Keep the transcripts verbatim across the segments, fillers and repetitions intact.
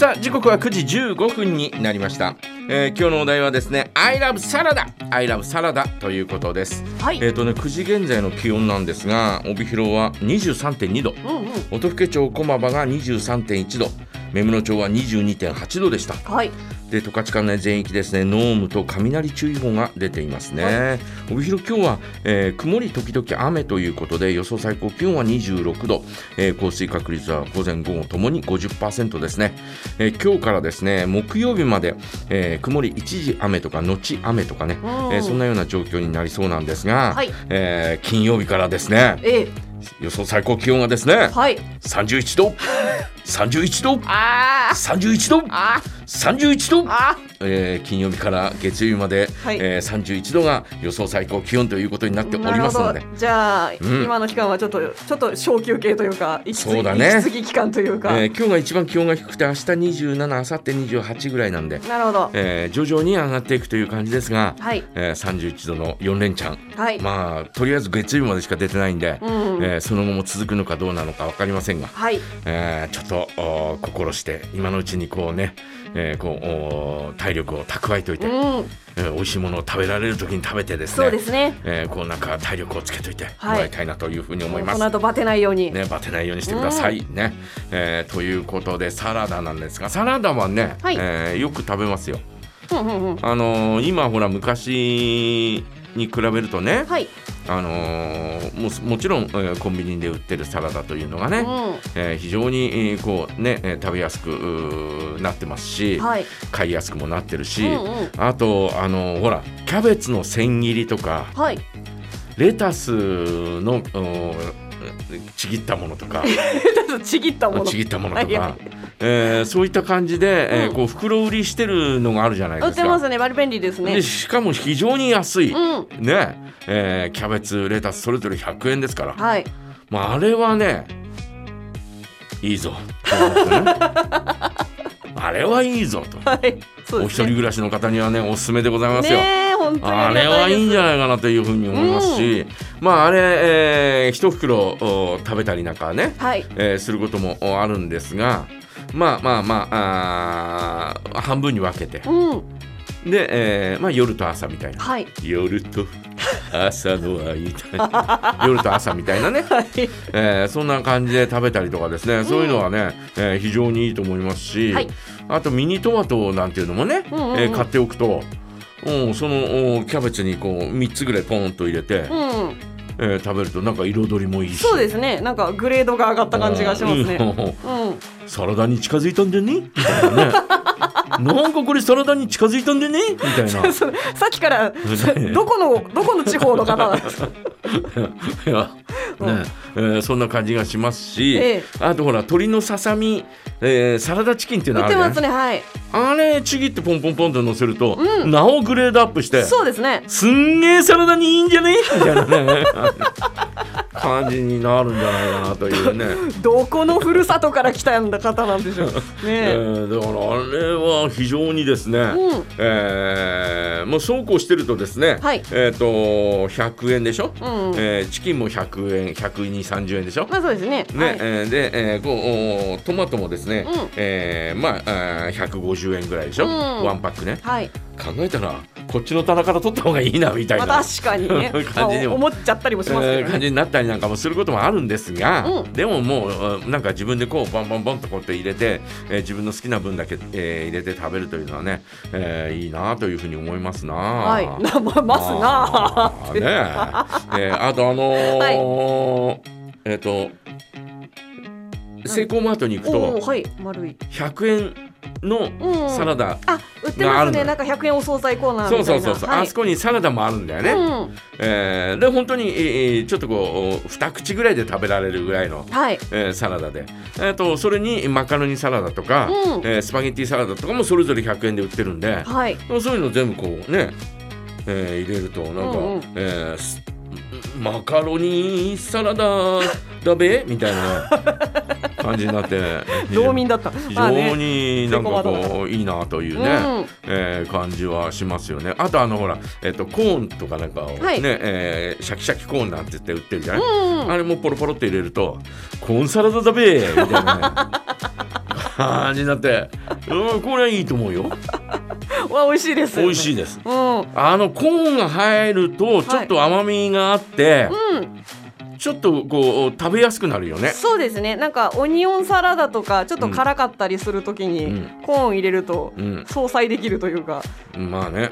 さあ時刻はくじじゅうごふんになりました。えー、今日のお題はですね I love サラダ I love サラダということです、はい、えーとね、くじ現在の気温なんですが、帯広は にじゅうさんてんにど、うんうん、音更町駒場が にじゅうさんてんいちど、芽室町は にじゅうにてんはちどでした、はい、で十勝管内全域ですね、濃霧と雷注意報が出ていますね、はい、帯広今日は、えー、曇り時々雨ということで、予想最高気温はにじゅうろくど、えー、降水確率は午前午後ともに ごじゅっパーセント ですね、えー、今日からですね木曜日まで、えー、曇り一時雨とか後雨とかね、えー、そんなような状況になりそうなんですが、はい、えー、金曜日からですね、えー予想最高気温がですね、はい、さんじゅういちど、さんじゅういちど、あさんじゅういちど、あさんじゅういちど、あ、えー、金曜日から月曜日まで、はい、えー、さんじゅういちどが予想最高気温ということになっておりますので、じゃあ、うん、今の期間はちょっとちょっと小休憩というか、息継ぎ、そうだね、息継ぎ期間というか、えー、今日が一番気温が低くて、明日にじゅうなな、明後日にじゅうはちぐらいなんで、なるほど、えー、徐々に上がっていくという感じですが、はい、えー、さんじゅういちどのよんれんちゃん、はい、まあとりあえず月曜日までしか出てないんで、うん、えーその後も続くのかどうなのか分かりませんが、はい、えー、ちょっと心して今のうちにこうね、えー、こう体力を蓄えておいて、うん、えー、美味しいものを食べられる時に食べてですね、そうですね、えー、こうなんか体力をつけといてもらいたいなというふうに思います、はい、この後バテないように、ね、バテないようにしてくださいね、うん、えー、ということでサラダなんですが、サラダはね、はい、えー、よく食べますよ、うんうんうん、あのー、今ほら昔に比べるとね、はい、あのー、も, もちろん、えー、コンビニで売ってるサラダというのがね、うん、えー、非常に、えー、こうね、えー、食べやすくなってますし、はい、買いやすくもなってるし、うんうん、あと、あのー、ほらキャベツの千切りとか、はい、レタスのちぎったものとかちぎったものちぎったものとか、えー、そういった感じで、えー、こう袋売りしてるのがあるじゃないですか。売ってますね、割り便利ですね。でしかも非常に安い、うん、ね、えー、キャベツレタスそれぞれひゃくえんですから、はい、まあ、あれはねいいぞと思ってねあれはいいぞと、はい、そうですね、お一人暮らしの方にはねおすすめでございますよ、ね、あれはいいんじゃないかなというふうに思いますし、うん、まああれ、えー、一袋食べたりなんかね、はい、えー、することもあるんですが、まあまあまあ、あ半分に分けて、うん、で、えーまあ、夜と朝みたいな、はい、夜と朝の間夜と朝みたいなね、はい、えー、そんな感じで食べたりとかですね、うん、そういうのはね、えー、非常にいいと思いますし、はい、あとミニトマトなんていうのもね、うんうんうん、えー、買っておくと、おそのおキャベツにこうみっつぐらいポンと入れて、うん、えー、食べるとなんか彩りもいいし、そうですね、なんかグレードが上がった感じがしますね、うんうん、サラダに近づいたんじゃねみたいなねなんかこれサラダに近づいたんでねみたいなさっきからどこのどこの地方の方なんですかいや、ね、えー、そんな感じがしますし、えー、あとほら鶏のささみ、えー、サラダチキンっていうのあるね、売ってますね、はい、あれちぎってポンポンポンと乗せると、うん、なおグレードアップして、そうですね、すんげーサラダにいいんじゃねみたいなね感じになるんじゃないかなというねどこのふるさとから来た方なんでしょうねえ、えー、だからあれは非常にですね、うん、えー、もうそうこうしてるとですね、はい、えー、とひゃくえんでしょ、うん、えー、チキンもひゃくえん、ひゃくにじゅう、さんじゅうえんでしょ、まあ、そうですね、ね、はい、えー、で、えー、こうトマトもですね、うん、えー、まあ、あひゃくごじゅうえんぐらいでしょ、うん、ワンパックね、はい、考えたらこっちの棚から取った方がいいなみたいな、まあ、確かにね感じにも、まあ、思っちゃったりもしますけどね、えー、感じになったりなんかもすることもあるんですが、うん、でももうなんか自分でこうバンバンバンとこうやって入れて、えー、自分の好きな分だけ、えー、入れて食べるというのはね、えー、いいなというふうに思いますな、はい、なま, ますなあねえー、あとあのーはい、えっ、ー、とセイコーマートに行くとひゃくえんのサラダがあるのよ、うん、あ、売ってますね、なんかひゃくえんお惣菜コーナーみたいな、そうそうそうそう、はい、あそこにサラダもあるんだよね、うん、えー、で本当に、えー、ちょっとこうに口ぐらいで食べられるぐらいの、はい、えー、サラダで、えー、とそれにマカロニサラダとか、うん、えー、スパゲッティサラダとかもそれぞれひゃくえんで売ってるんで、はい、そういうの全部こうね、えー、入れるとなんか、うんうん、えー、マカロニサラダだべみたいな感じになって道民だった、非常になんかこういいなというね、え感じはしますよね。あとあのほらえとコーンとかなんかをねえシャキシャキコーンなんて言って売ってるじゃない、あれもポロポロって入れるとコーンサラダだべみたいな感じになってうん、これはいいと思うよ。わ、美味しいですよね。美味しいです、うん、あのコーンが入るとちょっと甘みがあって、はい、うん、ちょっとこう食べやすくなるよね。そうですね。なんかオニオンサラダとかちょっと辛かったりするときにコーン入れると相殺できるというか、うんうん、まあね、うん、え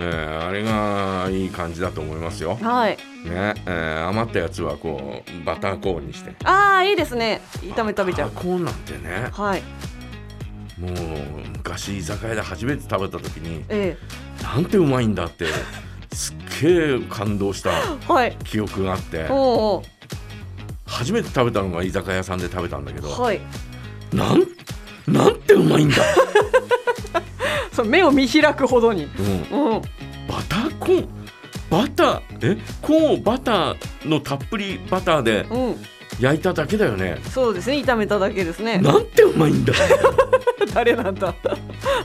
ー、あれがいい感じだと思いますよ。はい、ね、えー、余ったやつはこうバターコーンにして。ああ、いいですね。炒め食べちゃう。バターコーンなんてね、はい、もう昔居酒屋で初めて食べた時に、ええ、なんてうまいんだってすっげえ感動した記憶があって、はい、おうおう、初めて食べたのが居酒屋さんで食べたんだけど、はい、なん、なんてうまいんだそう、目を見開くほどに、うんうん、バターコーンバターえコーンバターのたっぷりバターで焼いただけだよね、うん、そうですね、炒めただけですね。なんてうまいんだ誰なんだ、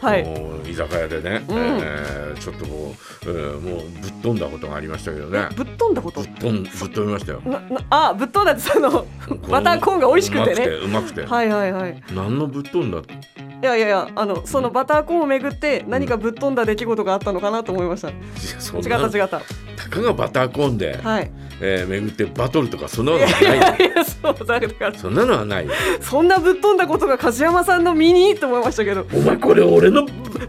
はい、もう居酒屋でね、うん、えー、ちょっとこう、えー、もうぶっ飛んだことがありましたけどね。ぶっ飛んだことぶっ飛んぶっ飛びましたよ。ななあぶっ飛んだって、そのバターコーンが美味しくてね、うまくて、うまくて、はいはいはい、何のぶっ飛んだって、いやいやいや、あのそのバターコーンをめぐって何かぶっ飛んだ出来事があったのかなと思いました、うん、違った違った、たかがバターコーンで、はい、えー、めぐってバトルとかそんなのはない。いやいや、そうだからそんなのはないそんなぶっ飛んだことが梶山さんの身にと思いましたけど、お前これ俺の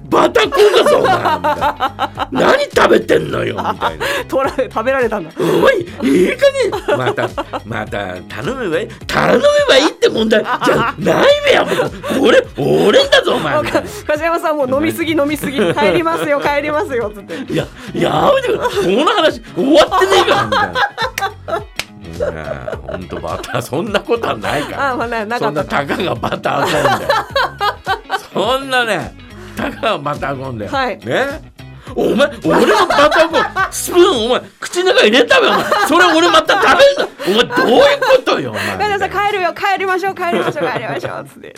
バターコーンだぞお前みたいな、何食べてんのよみたいな取られ食べられたんだ。お前いいかね、またまた頼めばいい頼めばいいって問題じゃないべや、もう俺俺だぞお前。梶山さんもう飲みすぎ飲みすぎ帰りますよ帰りますよつって、いややめてくれこの話終わってねえからみたいなほんとバターそんなことはないからあ、まあ、ななかったか、そんなたかがバターそんなね、たかがバターコーンで、はい、ね、お前俺のバターコーンスプーンお前口の中入れたべお前、それ俺また食べるんだお前どういうことよお前だからさ、帰るよ帰りましょう帰りましょう帰りましょうつって、ね、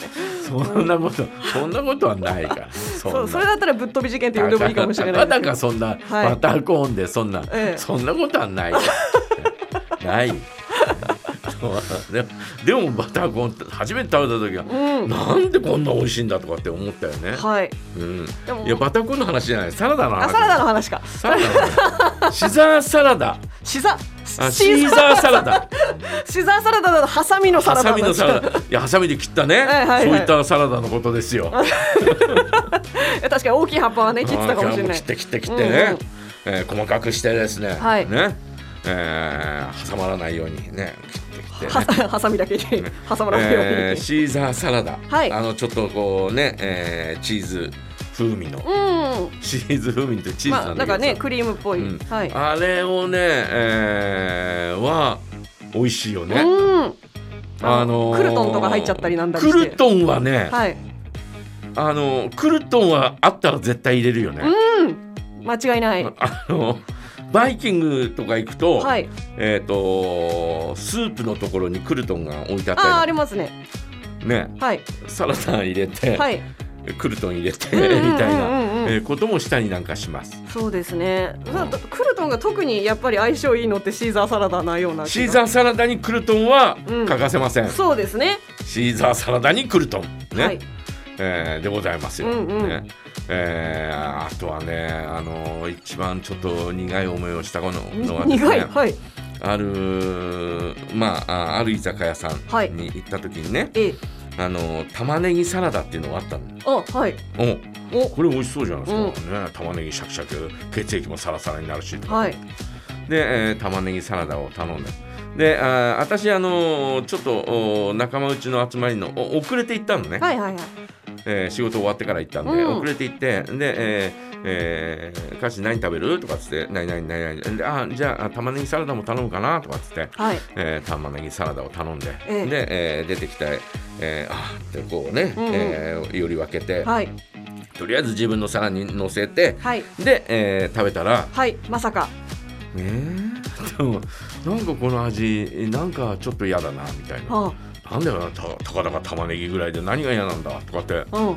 そんなことそんなことはないからそ, そうそれだったらぶっ飛び事件って呼んでもいいかもしれない。たかがそんなバターコーンでそんな、はい、そんなことはないからないで, もでもバターコーン初めて食べた時は、うん、なんでこんな美味しいんだとかって思ったよね、はい、うん、でもいやバターコーンの話じゃない、サラダの話。あ、サラダの話か。サラダシザーサラダシザーシザーサラダシザーサラダだとハサミのサラダ、ハサミのサラダ、いやハサミで切ったね、はいはいはい、そういったサラダのことですよ確かに大きい葉っぱはね切ってたかもしれない。切って切って切ってね、うんうん、えー、細かくしてですね、はい、ね、えー、挟まらないようにね切ってきて、ね、ハサミだけで、ね、挟まらないように、えー、シーザーサラダ、はい、あのちょっとこうね、えー、チーズ風味の、うん、チーズ風味とチーズなんだけど、まあ、なんかねクリームっぽい、うん、はい、あれをね、えー、は美味しいよね、うん、あのー、クルトンとか入っちゃったりなんだりして、クルトンはね、はい、あのー、クルトンはあったら絶対入れるよね、うん、間違いない。あのーバイキングとか行くと、はい、えーとスープのところにクルトンが置いてあったり、あー、ありますね、ね、はい、サラダ入れて、はい、クルトン入れて、うん、みたいな、うん、えー、こともしたりなんかします。そうですね、うん、クルトンが特にやっぱり相性いいのってシーザーサラダなような、シーザーサラダにクルトンは欠かせません、うん、そうですね、シーザーサラダにクルトン、ね、はい、えー、でございますよ、うんうん、ね、えー、あとはね、あのー、一番ちょっと苦い思いをしたのはですね、苦い、はい、ある、まあ、ある居酒屋さんに行った時にね、はい、あのー、玉ねぎサラダっていうのがあったの、あ、はい、おお、これ美味しそうじゃないですか、うん、ね、玉ねぎシャキシャキ、血液もサラサラになるしとか、はい、で、えー、玉ねぎサラダを頼んで、で、あ、私、あのー、ちょっと仲間内の集まりの遅れて行ったのね、はいはいはい、えー、仕事終わってから行ったんで、うん、遅れて行ってで、えーえー、カシ何食べるとかつって何何何何で、あ、じゃあ玉ねぎサラダも頼むかなとかつって、はい、えー、玉ねぎサラダを頼んで、えー、で、えー、出てきた、えー、あってこうね、うんうん、えー、より分けて、はい、とりあえず自分の皿に乗せて、はい、で、えー、食べたら、はい、まさか、えー、でもなんかこの味なんかちょっと嫌だなみたいな。はあ、なんだよな、 た, たかだか玉ねぎぐらいで何が嫌なんだとかって思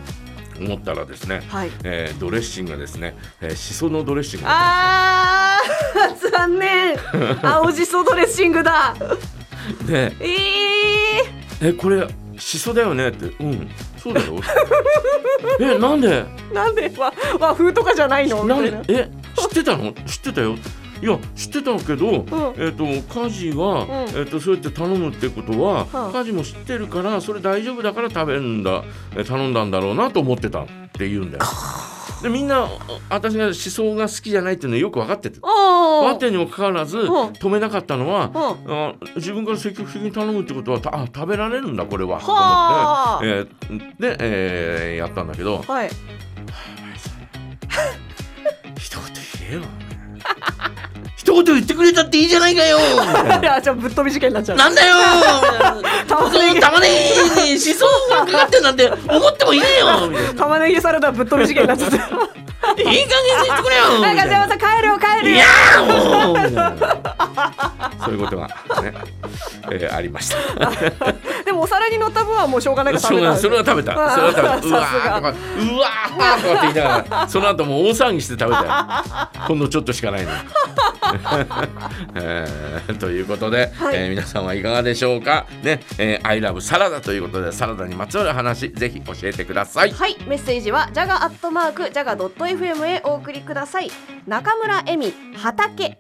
ったらですね、うん、はい、えー、ドレッシングがですね、えー、しそのドレッシングが、あー残念青じそドレッシングだで、えー、えこれシソだよねって、うんそうだよえなんでなんで和、和風とかじゃないのみたいな、え知ってたの知ってたよ、いや知ってたけど、うん、えー、と家事は、うん、えー、とそうやって頼むってことは、はあ、家事も知ってるからそれ大丈夫だから食べるんだ、えー、頼んだんだろうなと思ってたって言うんだよ。でみんな私が思想が好きじゃないっていうのよく分かってて、分かってにもかかわらず止めなかったのは、あ自分から積極的に頼むってことは、あ食べられるんだこれはと思って、えー、で、えー、やったんだけど、はい、一言言えよ一言言ってくれたっていいじゃないかよいやじゃあぶっ飛び事件になっちゃう、なんだよ玉ねぎ玉ねぎにシソがかかってんなんて思ってもいいよ玉ねぎサラダぶっ飛び事件になっちゃったいい加減にしてくれよなんかじゃあまた帰るよ帰るよいやーそういうことが、ねえー、ありましたでもお皿に乗った分はもうしょうがないから食べた、ね、それは食べたうわーとかうわーとかって言いながらその後もう大騒ぎして食べたよほんのちょっとしかないのえー、ということで、はい、えー、皆さんはいかがでしょうかね、えー、I love サラダということでサラダにまつわる話ぜひ教えてください。はい、メッセージは ジャガ アットマーク ジャガ ドット エフエム へお送りください。中村恵美畑